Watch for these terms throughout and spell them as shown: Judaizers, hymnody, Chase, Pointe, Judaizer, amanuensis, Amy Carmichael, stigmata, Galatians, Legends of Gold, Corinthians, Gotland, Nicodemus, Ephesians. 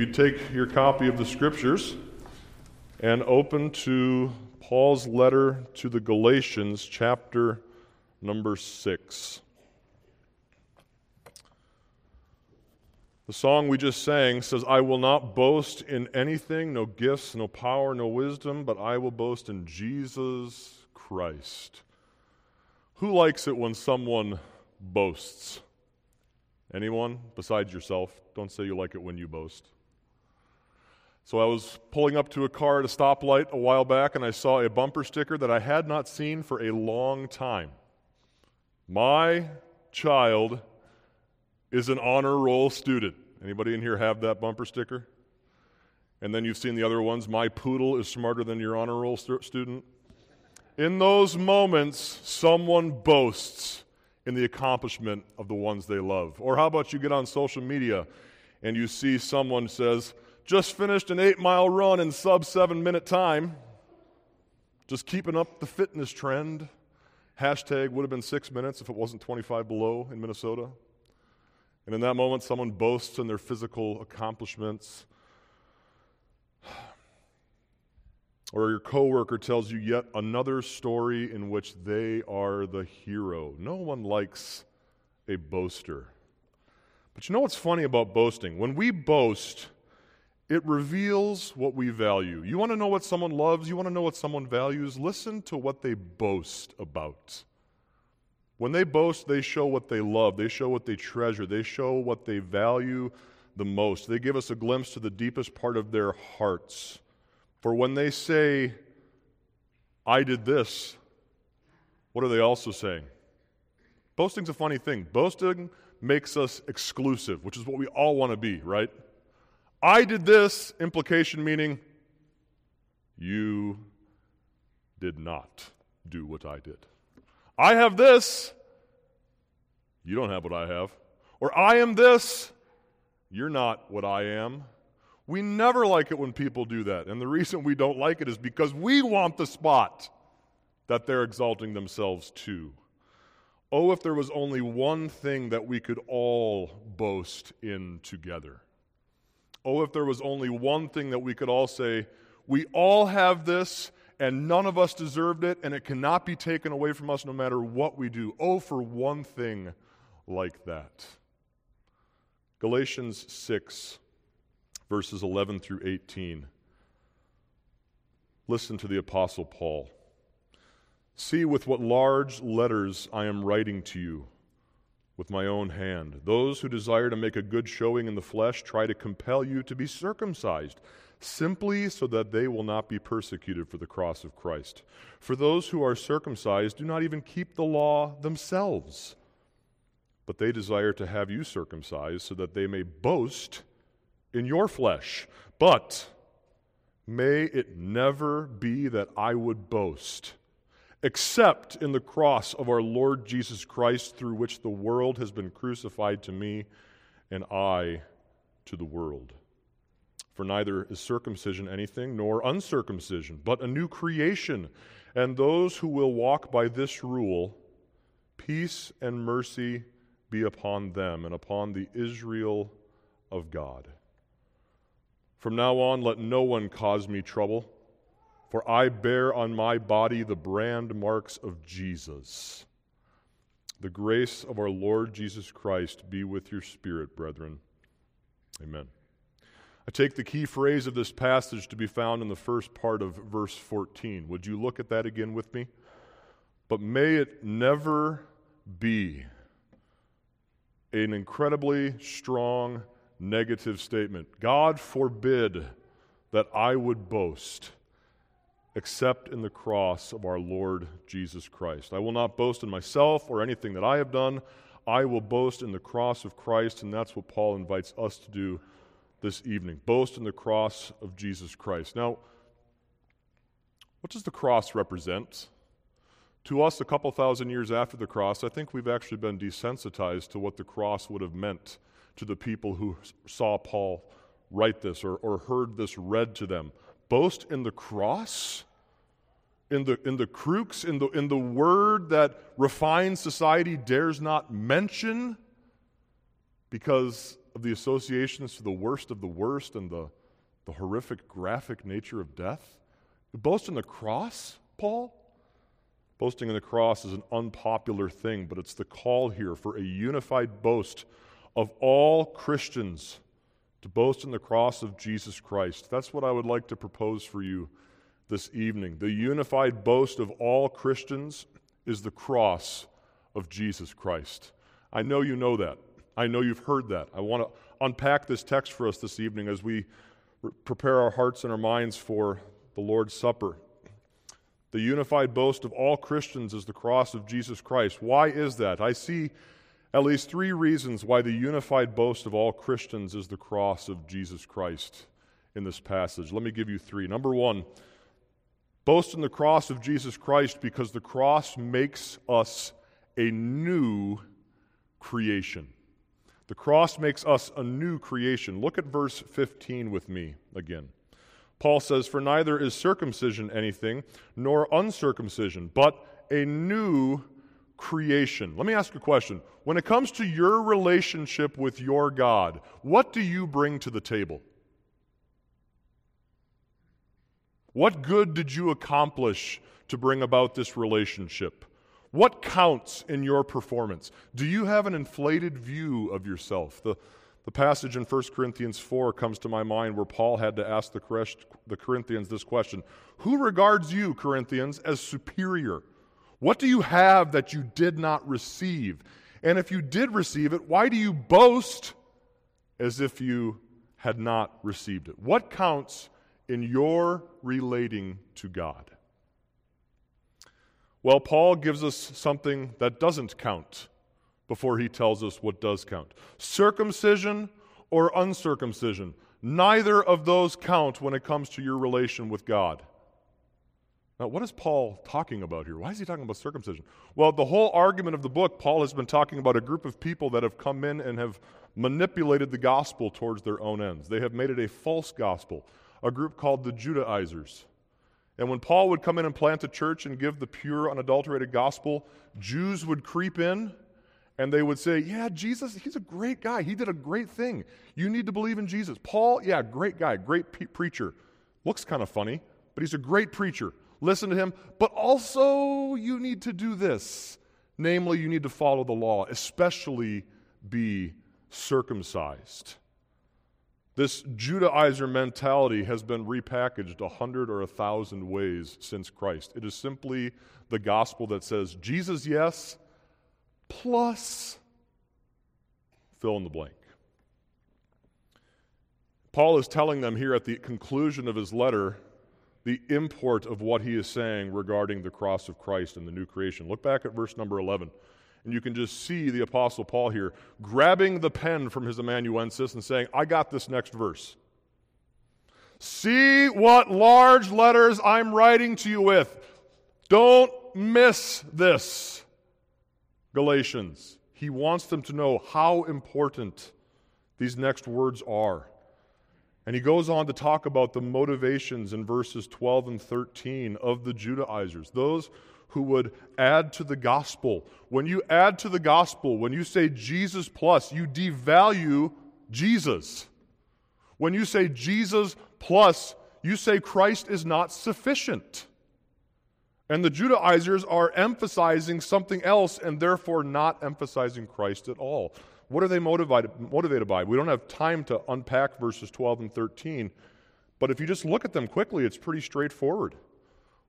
if you take your copy of the Scriptures and open to Paul's letter to the Galatians, chapter number 6. The song we just sang says, I will not boast in anything, no gifts, no power, no wisdom, but I will boast in Jesus Christ. Who likes it when someone boasts? Anyone besides yourself? Don't say you like it when you boast. So I was pulling up to a car at a stoplight a while back, and I saw a bumper sticker that I had not seen for a long time. My child is an honor roll student. Anybody in here have that bumper sticker? And then you've seen the other ones, my poodle is smarter than your honor roll student. In those moments, someone boasts in the accomplishment of the ones they love. Or how about you get on social media and you see someone says, just finished an 8-mile run in sub 7-minute time. Just keeping up the fitness trend. Hashtag would have been 6 minutes if it wasn't 25 below in Minnesota. And in that moment, someone boasts in their physical accomplishments. Or your coworker tells you yet another story in which they are the hero. No one likes a boaster. But you know what's funny about boasting? When we boast, it reveals what we value. You want to know what someone loves? You want to know what someone values? Listen to what they boast about. When they boast, they show what they love. They show what they treasure. They show what they value the most. They give us a glimpse to the deepest part of their hearts. For when they say, I did this, what are they also saying? Boasting's a funny thing. Boasting makes us exclusive, which is what we all want to be, right? I did this, implication meaning, you did not do what I did. I have this, you don't have what I have. Or I am this, you're not what I am. We never like it when people do that. And the reason we don't like it is because we want the spot that they're exalting themselves to. Oh, if there was only one thing that we could all boast in together. Oh, if there was only one thing that we could all say, we all have this, and none of us deserved it, and it cannot be taken away from us no matter what we do. Oh, for one thing like that. Galatians 6, verses 11 through 18. Listen to the Apostle Paul. See with what large letters I am writing to you with my own hand. Those who desire to make a good showing in the flesh try to compel you to be circumcised, simply so that they will not be persecuted for the cross of Christ. For those who are circumcised do not even keep the law themselves, but they desire to have you circumcised so that they may boast in your flesh. But may it never be that I would boast, except in the cross of our Lord Jesus Christ, through which the world has been crucified to me and I to the world. For neither is circumcision anything, nor uncircumcision, but a new creation. And those who will walk by this rule, peace and mercy be upon them and upon the Israel of God. From now on, let no one cause me trouble, for I bear on my body the brand marks of Jesus. The grace of our Lord Jesus Christ be with your spirit, brethren. Amen. I take the key phrase of this passage to be found in the first part of verse 14. Would you look at that again with me? But may it never be an incredibly strong negative statement. God forbid that I would boast except in the cross of our Lord Jesus Christ. I will not boast in myself or anything that I have done. I will boast in the cross of Christ, and that's what Paul invites us to do this evening. Boast in the cross of Jesus Christ. Now, what does the cross represent? To us, a couple thousand years after the cross, I think we've actually been desensitized to what the cross would have meant to the people who saw Paul write this or heard this read to them. Boast in the cross? In the crux? In the word that refined society dares not mention? Because of the associations to the worst of the worst and the horrific, graphic nature of death? You boast in the cross, Paul? Boasting in the cross is an unpopular thing, but it's the call here for a unified boast of all Christians to boast in the cross of Jesus Christ. That's what I would like to propose for you this evening. The unified boast of all Christians is the cross of Jesus Christ. I know you know that. I know you've heard that. I want to unpack this text for us this evening as we prepare our hearts and our minds for the Lord's Supper. The unified boast of all Christians is the cross of Jesus Christ. Why is that? I see at least three reasons why the unified boast of all Christians is the cross of Jesus Christ in this passage. Let me give you three. Number one, boast in the cross of Jesus Christ because the cross makes us a new creation. The cross makes us a new creation. Look at verse 15 with me again. Paul says, "For neither is circumcision anything, nor uncircumcision, but a new creation." Let me ask a question. When it comes to your relationship with your God, what do you bring to the table? What good did you accomplish to bring about this relationship? What counts in your performance? Do you have an inflated view of yourself? The passage in 1 Corinthians 4 comes to my mind where Paul had to ask the Corinthians this question. Who regards you, Corinthians, as superior? What do you have that you did not receive? And if you did receive it, why do you boast as if you had not received it? What counts in your relating to God? Well, Paul gives us something that doesn't count before he tells us what does count. Circumcision or uncircumcision, neither of those count when it comes to your relation with God. Now, what is Paul talking about here? Why is he talking about circumcision? Well, the whole argument of the book, Paul has been talking about a group of people that have come in and have manipulated the gospel towards their own ends. They have made it a false gospel, a group called the Judaizers. And when Paul would come in and plant a church and give the pure, unadulterated gospel, Jews would creep in and they would say, yeah, Jesus, he's a great guy. He did a great thing. You need to believe in Jesus. Paul, yeah, great guy, great preacher. Looks kind of funny, but he's a great preacher. Listen to him. But also you need to do this. Namely, you need to follow the law, especially be circumcised. This Judaizer mentality has been repackaged 100 or 1,000 ways since Christ. It is simply the gospel that says, Jesus, yes, plus fill in the blank. Paul is telling them here at the conclusion of his letter the import of what he is saying regarding the cross of Christ and the new creation. Look back at verse number 11. And you can just see the Apostle Paul here grabbing the pen from his amanuensis and saying, I got this next verse. See what large letters I'm writing to you with. Don't miss this, Galatians. He wants them to know how important these next words are. And he goes on to talk about the motivations in verses 12 and 13 of the Judaizers, those who would add to the gospel. When you add to the gospel, when you say Jesus plus, you devalue Jesus. When you say Jesus plus, you say Christ is not sufficient. And the Judaizers are emphasizing something else and therefore not emphasizing Christ at all. What are they motivated by? We don't have time to unpack verses 12 and 13, but if you just look at them quickly, it's pretty straightforward.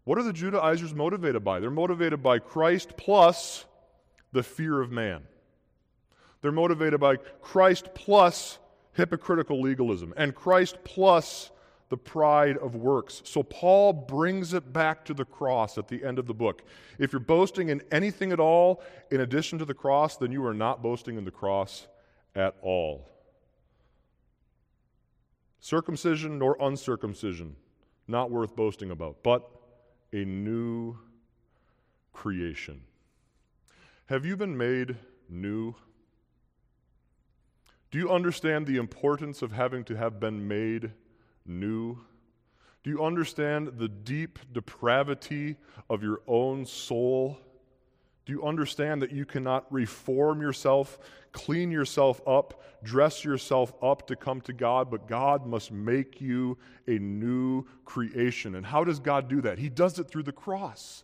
What are the Judaizers motivated by? They're motivated by Christ plus the fear of man. They're motivated by Christ plus hypocritical legalism and Christ plus the pride of works. So Paul brings it back to the cross at the end of the book. If you're boasting in anything at all in addition to the cross, then you are not boasting in the cross at all. Circumcision nor uncircumcision, not worth boasting about, but a new creation. Have you been made new? Do you understand the importance of having to have been made new? Do you understand the deep depravity of your own soul? Do you understand that you cannot reform yourself, clean yourself up, dress yourself up to come to God, but God must make you a new creation? And how does God do that? He does it through the cross.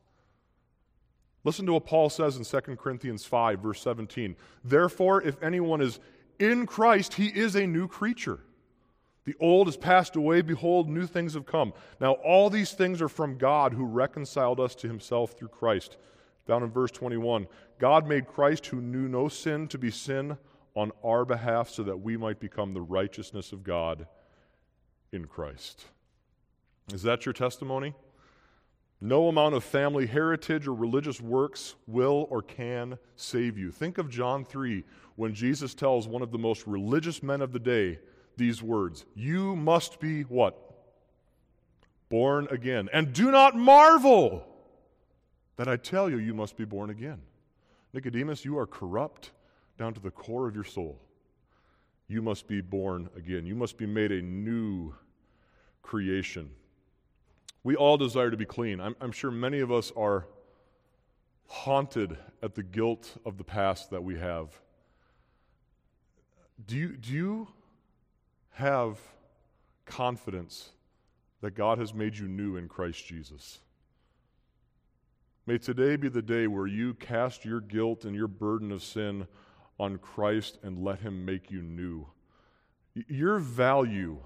Listen to what Paul says in 2 Corinthians 5, verse 17. Therefore, if anyone is in Christ, he is a new creature. The old is passed away. Behold, new things have come. Now, all these things are from God, who reconciled us to himself through Christ. Down in verse 21, God made Christ, who knew no sin, to be sin on our behalf, so that we might become the righteousness of God in Christ. Is that your testimony? No amount of family heritage or religious works will or can save you. Think of John 3, when Jesus tells one of the most religious men of the day these words, "You must be what? Born again. And do not marvel that I tell you, you must be born again. Nicodemus, you are corrupt down to the core of your soul. You must be born again. You must be made a new creation." We all desire to be clean. I'm sure many of us are haunted at the guilt of the past that we have. Do you have confidence that God has made you new in Christ Jesus? May today be the day where you cast your guilt and your burden of sin on Christ and let him make you new. Your value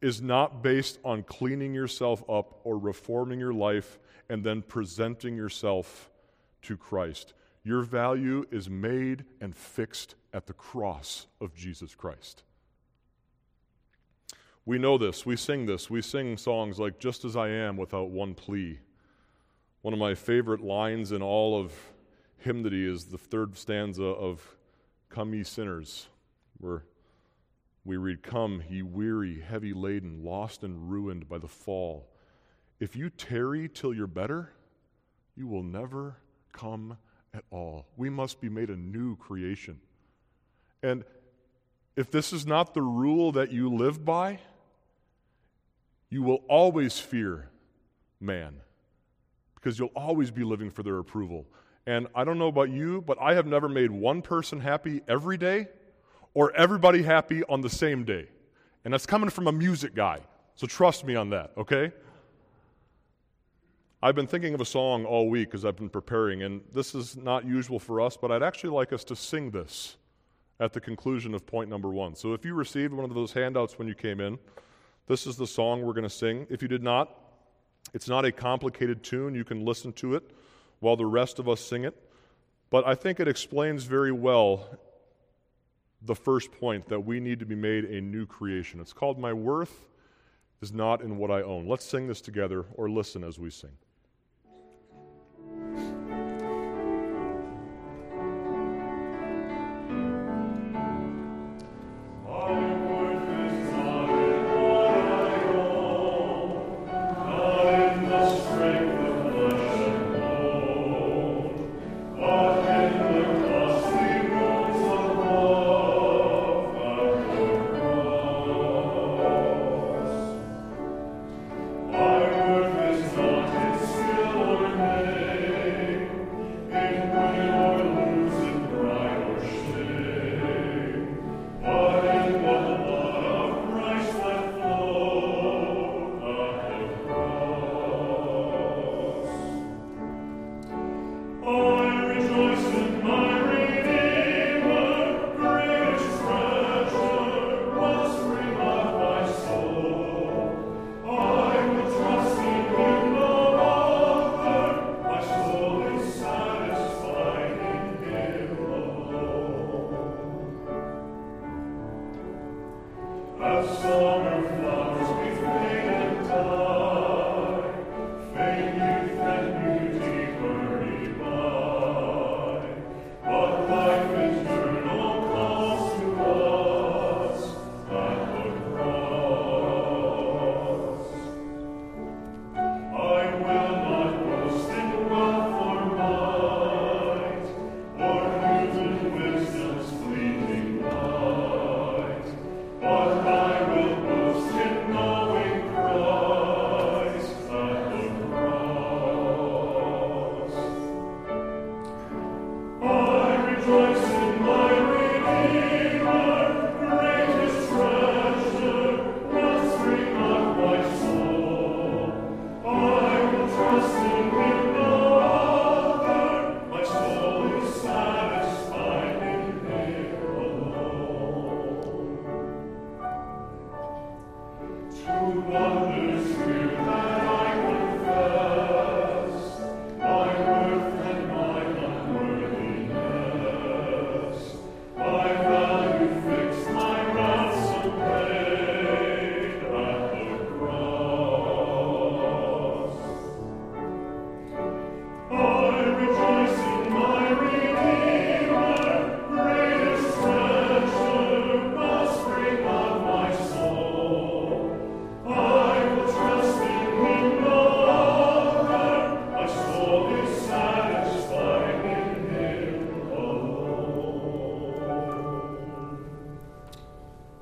is not based on cleaning yourself up or reforming your life and then presenting yourself to Christ. Your value is made and fixed at the cross of Jesus Christ. We know this. We sing this. We sing songs like "Just As I Am" without one plea. One of my favorite lines in all of hymnody is the third stanza of "Come Ye Sinners," where we read, "Come, ye weary, heavy laden, lost and ruined by the fall. If you tarry till you're better, you will never come at all." We must be made a new creation. And if this is not the rule that you live by, you will always fear man, because you'll always be living for their approval. And I don't know about you, but I have never made one person happy every day or everybody happy on the same day. And that's coming from a music guy, so trust me on that, okay? I've been thinking of a song all week as I've been preparing, and this is not usual for us, but I'd actually like us to sing this at the conclusion of point number one. So if you received one of those handouts when you came in, this is the song we're going to sing. If you did not, it's not a complicated tune. You can listen to it while the rest of us sing it. But I think it explains very well the first point, that we need to be made a new creation. It's called "My Worth Is Not in What I Own." Let's sing this together, or listen as we sing.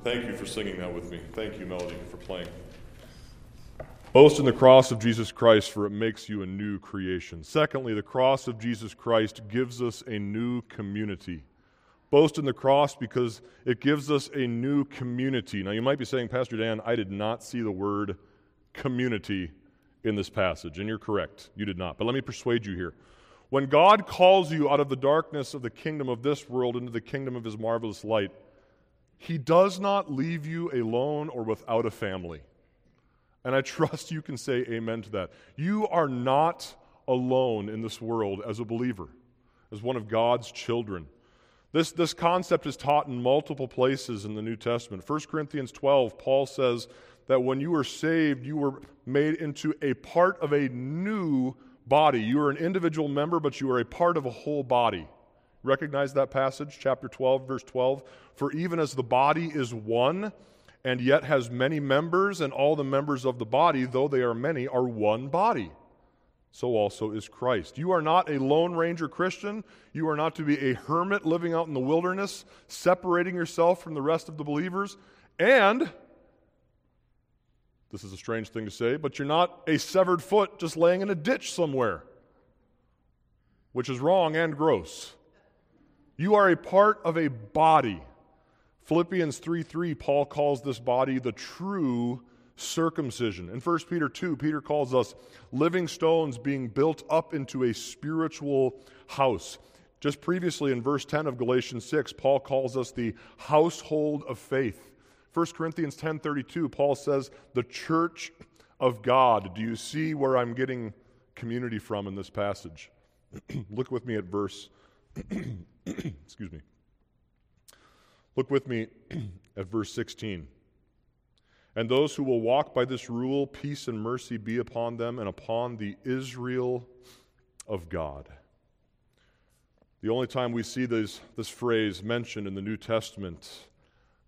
Thank you for singing that with me. Thank you, Melody, for playing. Boast in the cross of Jesus Christ, for it makes you a new creation. Secondly, the cross of Jesus Christ gives us a new community. Boast in the cross because it gives us a new community. Now, you might be saying, Pastor Dan, I did not see the word community in this passage, and you're correct. You did not, but let me persuade you here. When God calls you out of the darkness of the kingdom of this world into the kingdom of His marvelous light, He does not leave you alone or without a family. And I trust you can say amen to that. You are not alone in this world as a believer, as one of God's children. This concept is taught in multiple places in the New Testament. 1 Corinthians 12, Paul says that when you were saved, you were made into a part of a new body. You are an individual member, but you are a part of a whole body. Recognize that passage, chapter 12, verse 12. For even as the body is one, and yet has many members, and all the members of the body, though they are many, are one body, so also is Christ. You are not a Lone Ranger Christian. You are not to be a hermit living out in the wilderness, separating yourself from the rest of the believers. And, this is a strange thing to say, but you're not a severed foot just laying in a ditch somewhere, which is wrong and gross. You are a part of a body. Philippians 3:3, Paul calls this body the true circumcision. In 1 Peter 2, Peter calls us living stones being built up into a spiritual house. Just previously in verse 10 of Galatians 6, Paul calls us the household of faith. 1 Corinthians 10:32, Paul says, the church of God. Do you see where I'm getting community from in this passage? Look with me at verse excuse me. Look with me at verse 16. And those who will walk by this rule, peace and mercy be upon them and upon the Israel of God. The only time we see this phrase mentioned in the New Testament,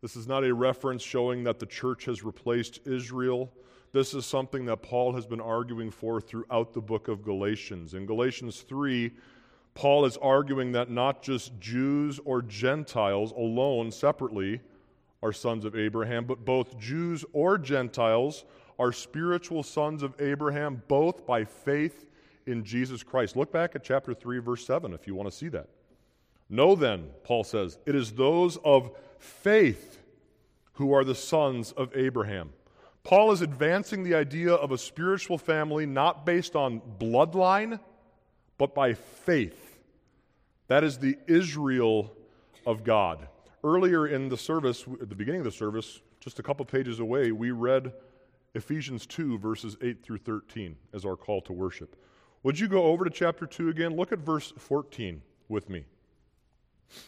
this is not a reference showing that the church has replaced Israel. This is something that Paul has been arguing for throughout the book of Galatians. In Galatians 3, Paul is arguing that not just Jews or Gentiles alone separately are sons of Abraham, but both Jews or Gentiles are spiritual sons of Abraham, both by faith in Jesus Christ. Look back at chapter 3, verse 7, if you want to see that. Know then, Paul says, it is those of faith who are the sons of Abraham. Paul is advancing the idea of a spiritual family not based on bloodline, but by faith. That is the Israel of God. Earlier in the service, at the beginning of the service, just a couple pages away, we read Ephesians 2, verses 8 through 13 as our call to worship. Would you go over to chapter 2 again? Look at verse 14 with me.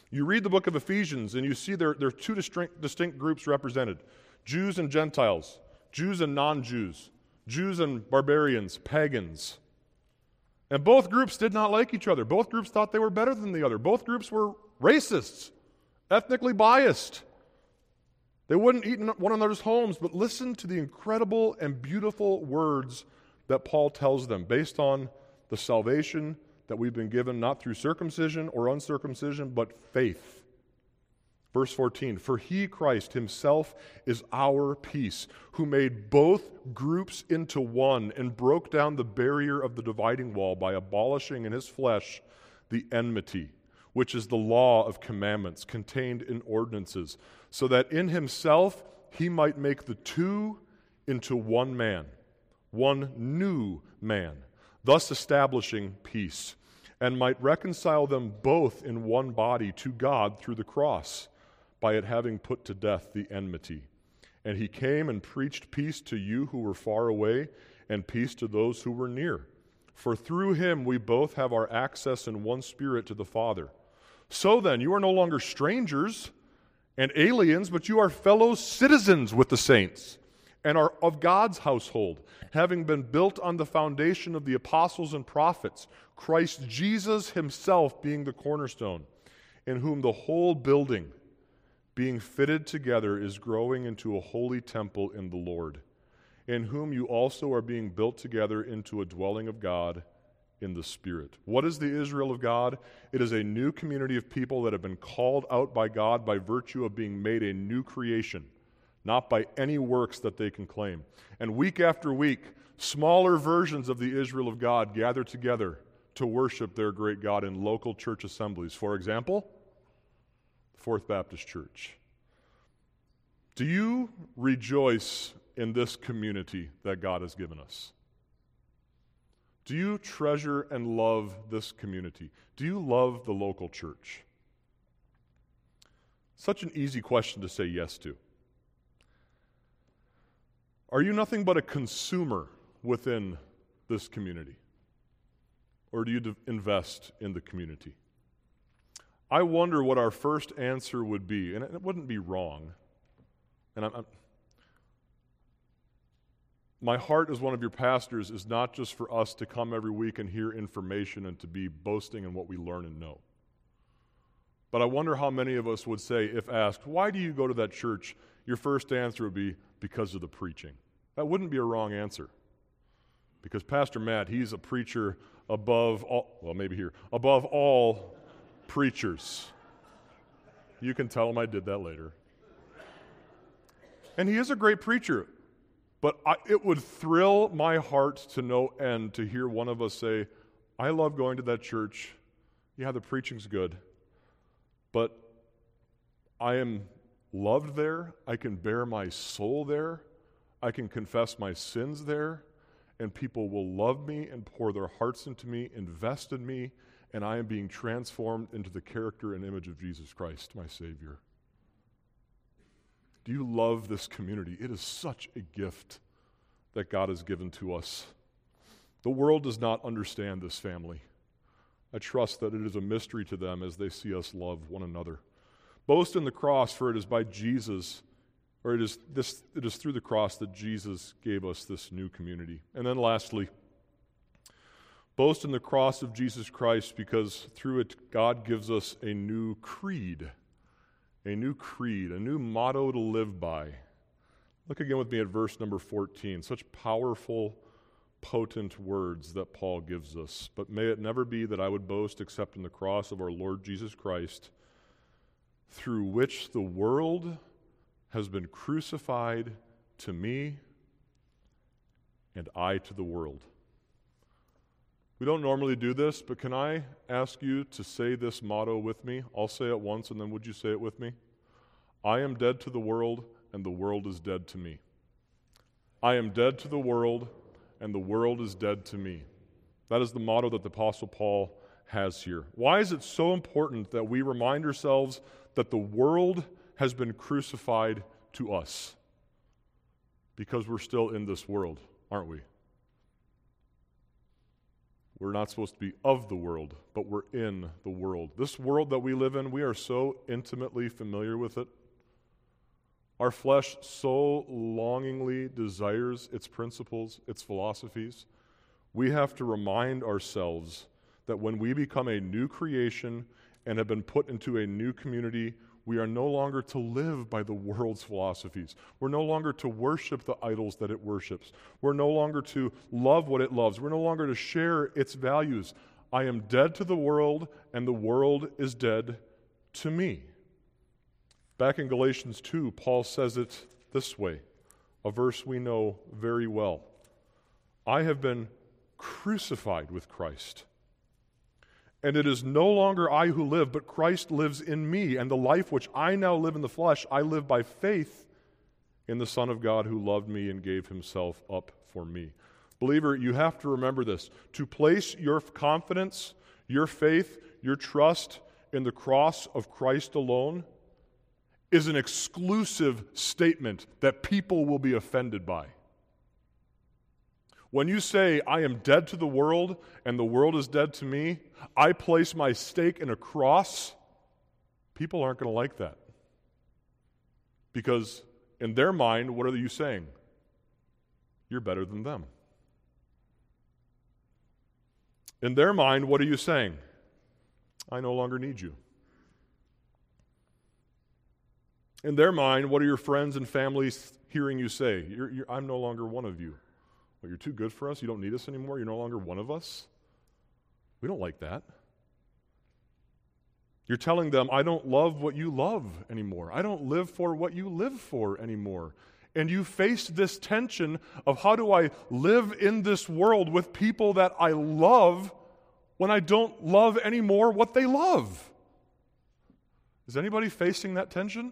You read the book of Ephesians, and you see there are two distinct groups represented, Jews and Gentiles, Jews and non-Jews, Jews and barbarians, pagans. And both groups did not like each other. Both groups thought they were better than the other. Both groups were racists, ethnically biased. They wouldn't eat in one another's homes, but listen to the incredible and beautiful words that Paul tells them based on the salvation that we've been given, not through circumcision or uncircumcision, but faith. Verse 14, for He, Christ Himself, is our peace, who made both groups into one and broke down the barrier of the dividing wall by abolishing in His flesh the enmity, which is the law of commandments contained in ordinances, so that in Himself He might make the two into one man, one new man, thus establishing peace, and might reconcile them both in one body to God through the cross, by it having put to death the enmity. And he came and preached peace to you who were far away and peace to those who were near. For through him we both have our access in one Spirit to the Father. So then, you are no longer strangers and aliens, but you are fellow citizens with the saints and are of God's household, having been built on the foundation of the apostles and prophets, Christ Jesus himself being the cornerstone, in whom the whole building, being fitted together, is growing into a holy temple in the Lord, in whom you also are being built together into a dwelling of God in the Spirit. What is the Israel of God? It is a new community of people that have been called out by God by virtue of being made a new creation, not by any works that they can claim. And week after week, smaller versions of the Israel of God gather together to worship their great God in local church assemblies. For example, the Fourth Baptist Church. Do you rejoice in this community that God has given us? Do you treasure and love this community? Do you love the local church? Such an easy question to say yes to. Are you nothing but a consumer within this community? Or do you invest in the community? I wonder what our first answer would be, and it wouldn't be wrong. And my heart as one of your pastors is not just for us to come every week and hear information and to be boasting in what we learn and know. But I wonder how many of us would say, if asked, why do you go to that church? Your first answer would be, because of the preaching. That wouldn't be a wrong answer. Because Pastor Matt, he's a preacher above all, well, maybe here, above all preachers. You can tell him I did that later. And he is a great preacher. But it would thrill my heart to no end to hear one of us say, I love going to that church. Yeah, the preaching's good. But I am loved there. I can bear my soul there. I can confess my sins there. And people will love me and pour their hearts into me, invest in me, and I am being transformed into the character and image of Jesus Christ, my Savior. Do you love this community? It is such a gift that God has given to us. The world does not understand this family. I trust that it is a mystery to them as they see us love one another. Boast in the cross, for it is by Jesus, or it is through the cross that Jesus gave us this new community. And then lastly, boast in the cross of Jesus Christ, because through it God gives us a new creed. A new creed, a new motto to live by. Look again with me at verse number 14. Such powerful, potent words that Paul gives us. But may it never be that I would boast except in the cross of our Lord Jesus Christ, through which the world has been crucified to me and I to the world. We don't normally do this, but can I ask you to say this motto with me? I'll say it once, and then would you say it with me? I am dead to the world, and the world is dead to me. I am dead to the world, and the world is dead to me. That is the motto that the Apostle Paul has here. Why is it so important that we remind ourselves that the world has been crucified to us? Because we're still in this world, aren't we? We're not supposed to be of the world, but we're in the world. This world that we live in, we are so intimately familiar with it. Our flesh so longingly desires its principles, its philosophies. We have to remind ourselves that when we become a new creation and have been put into a new community, we are no longer to live by the world's philosophies. We're no longer to worship the idols that it worships. We're no longer to love what it loves. We're no longer to share its values. I am dead to the world, and the world is dead to me. Back in Galatians 2, Paul says it this way, a verse we know very well. I have been crucified with Christ. And it is no longer I who live, but Christ lives in me. And the life which I now live in the flesh, I live by faith in the Son of God who loved me and gave himself up for me. Believer, you have to remember this. To place your confidence, your faith, your trust in the cross of Christ alone is an exclusive statement that people will be offended by. When you say, I am dead to the world and the world is dead to me, I place my stake in a cross, people aren't going to like that. Because in their mind, what are you saying? You're better than them. In their mind, what are you saying? I no longer need you. In their mind, what are your friends and families hearing you say? I'm no longer one of you. Well, you're too good for us. You don't need us anymore. You're no longer one of us. We don't like that. You're telling them, I don't love what you love anymore. I don't live for what you live for anymore. And you face this tension of how do I live in this world with people that I love when I don't love anymore what they love? Is anybody facing that tension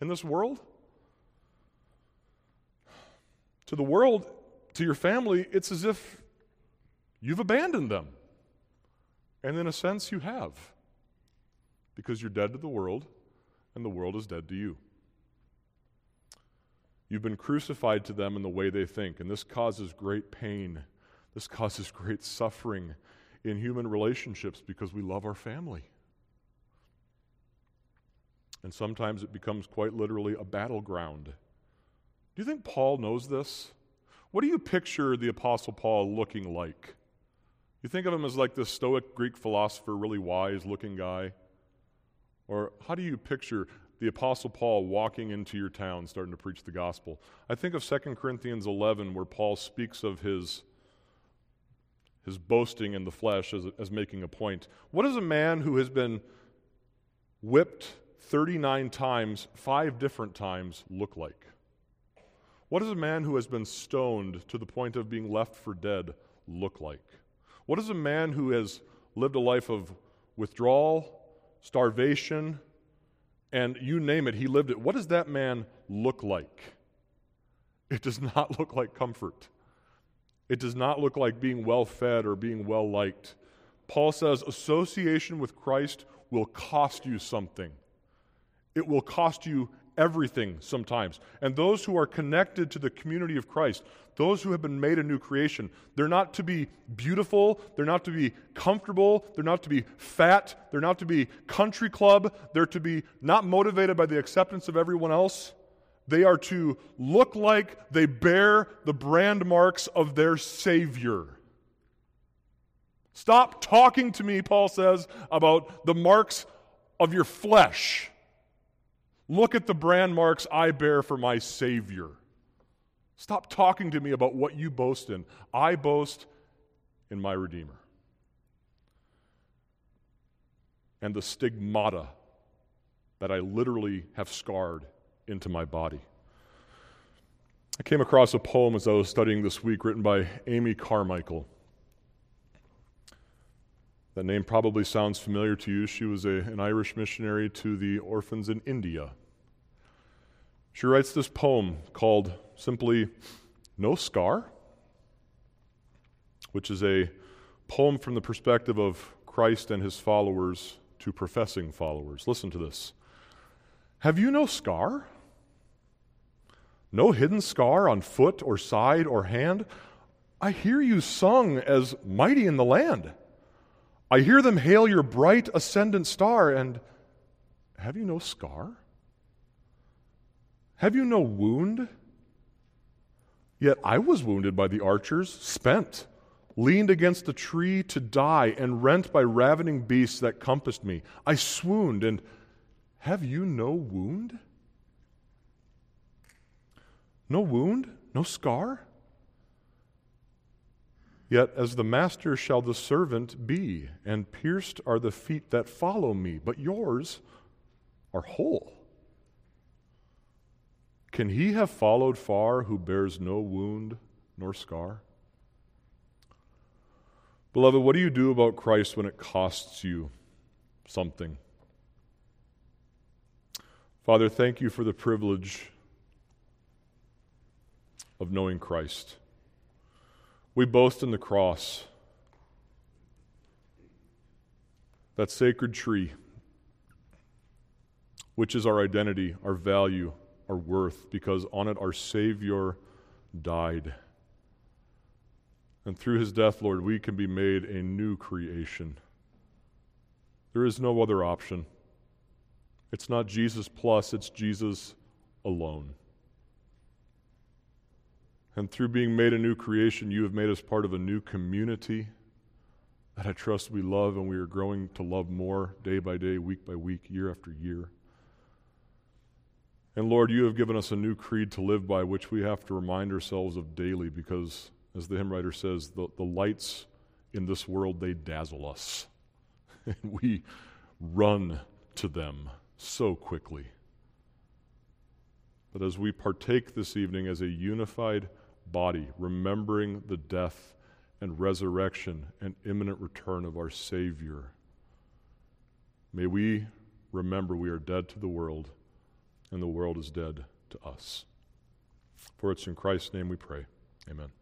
in this world? To the world, to your family, it's as if you've abandoned them. And in a sense, you have. Because you're dead to the world, and the world is dead to you. You've been crucified to them in the way they think, and this causes great pain. This causes great suffering in human relationships because we love our family. And sometimes it becomes quite literally a battleground. Do you think Paul knows this? What do you picture the Apostle Paul looking like? You think of him as like this stoic Greek philosopher, really wise-looking guy? Or how do you picture the Apostle Paul walking into your town, starting to preach the gospel? I think of 2 Corinthians 11, where Paul speaks of his boasting in the flesh as making a point. What is a man who has been whipped 39 times, 5 different times, look like? What does a man who has been stoned to the point of being left for dead look like? What does a man who has lived a life of withdrawal, starvation, and you name it, he lived it, what does that man look like? It does not look like comfort. It does not look like being well-fed or being well-liked. Paul says association with Christ will cost you something. It will cost you everything sometimes. And those who are connected to the community of Christ, those who have been made a new creation, they're not to be beautiful, they're not to be comfortable, they're not to be fat, they're not to be country club, they're to be not motivated by the acceptance of everyone else. They are to look like they bear the brand marks of their Savior. Stop talking to me, Paul says, about the marks of your flesh. Look at the brand marks I bear for my Savior. Stop talking to me about what you boast in. I boast in my Redeemer. And the stigmata that I literally have scarred into my body. I came across a poem as I was studying this week written by Amy Carmichael. That name probably sounds familiar to you. She was an Irish missionary to the orphans in India. She writes this poem called simply No Scar, which is a poem from the perspective of Christ and his followers to professing followers. Listen to this. Have you no scar? No hidden scar on foot or side or hand? I hear you sung as mighty in the land. I hear them hail your bright ascendant star, and have you no scar? Have you no wound? Yet I was wounded by the archers, spent, leaned against a tree to die, and rent by ravening beasts that compassed me. I swooned, and have you no wound? No wound? No scar? Yet as the master shall the servant be, and pierced are the feet that follow me, but yours are whole. Can he have followed far who bears no wound nor scar? Beloved, what do you do about Christ when it costs you something? Father, thank you for the privilege of knowing Christ. We boast in the cross, that sacred tree which is our identity, our value, our worth, because on it our Savior died. And through his death, Lord, we can be made a new creation. There is no other option. It's not Jesus plus, it's Jesus alone. And through being made a new creation, you have made us part of a new community that I trust we love, and we are growing to love more day by day, week by week, year after year. And Lord, you have given us a new creed to live by, which we have to remind ourselves of daily because, as the hymn writer says, the lights in this world, they dazzle us. And we run to them so quickly. But as we partake this evening as a unified body, remembering the death and resurrection and imminent return of our Savior, may we remember we are dead to the world, and the world is dead to us. For it's in Christ's name we pray. Amen.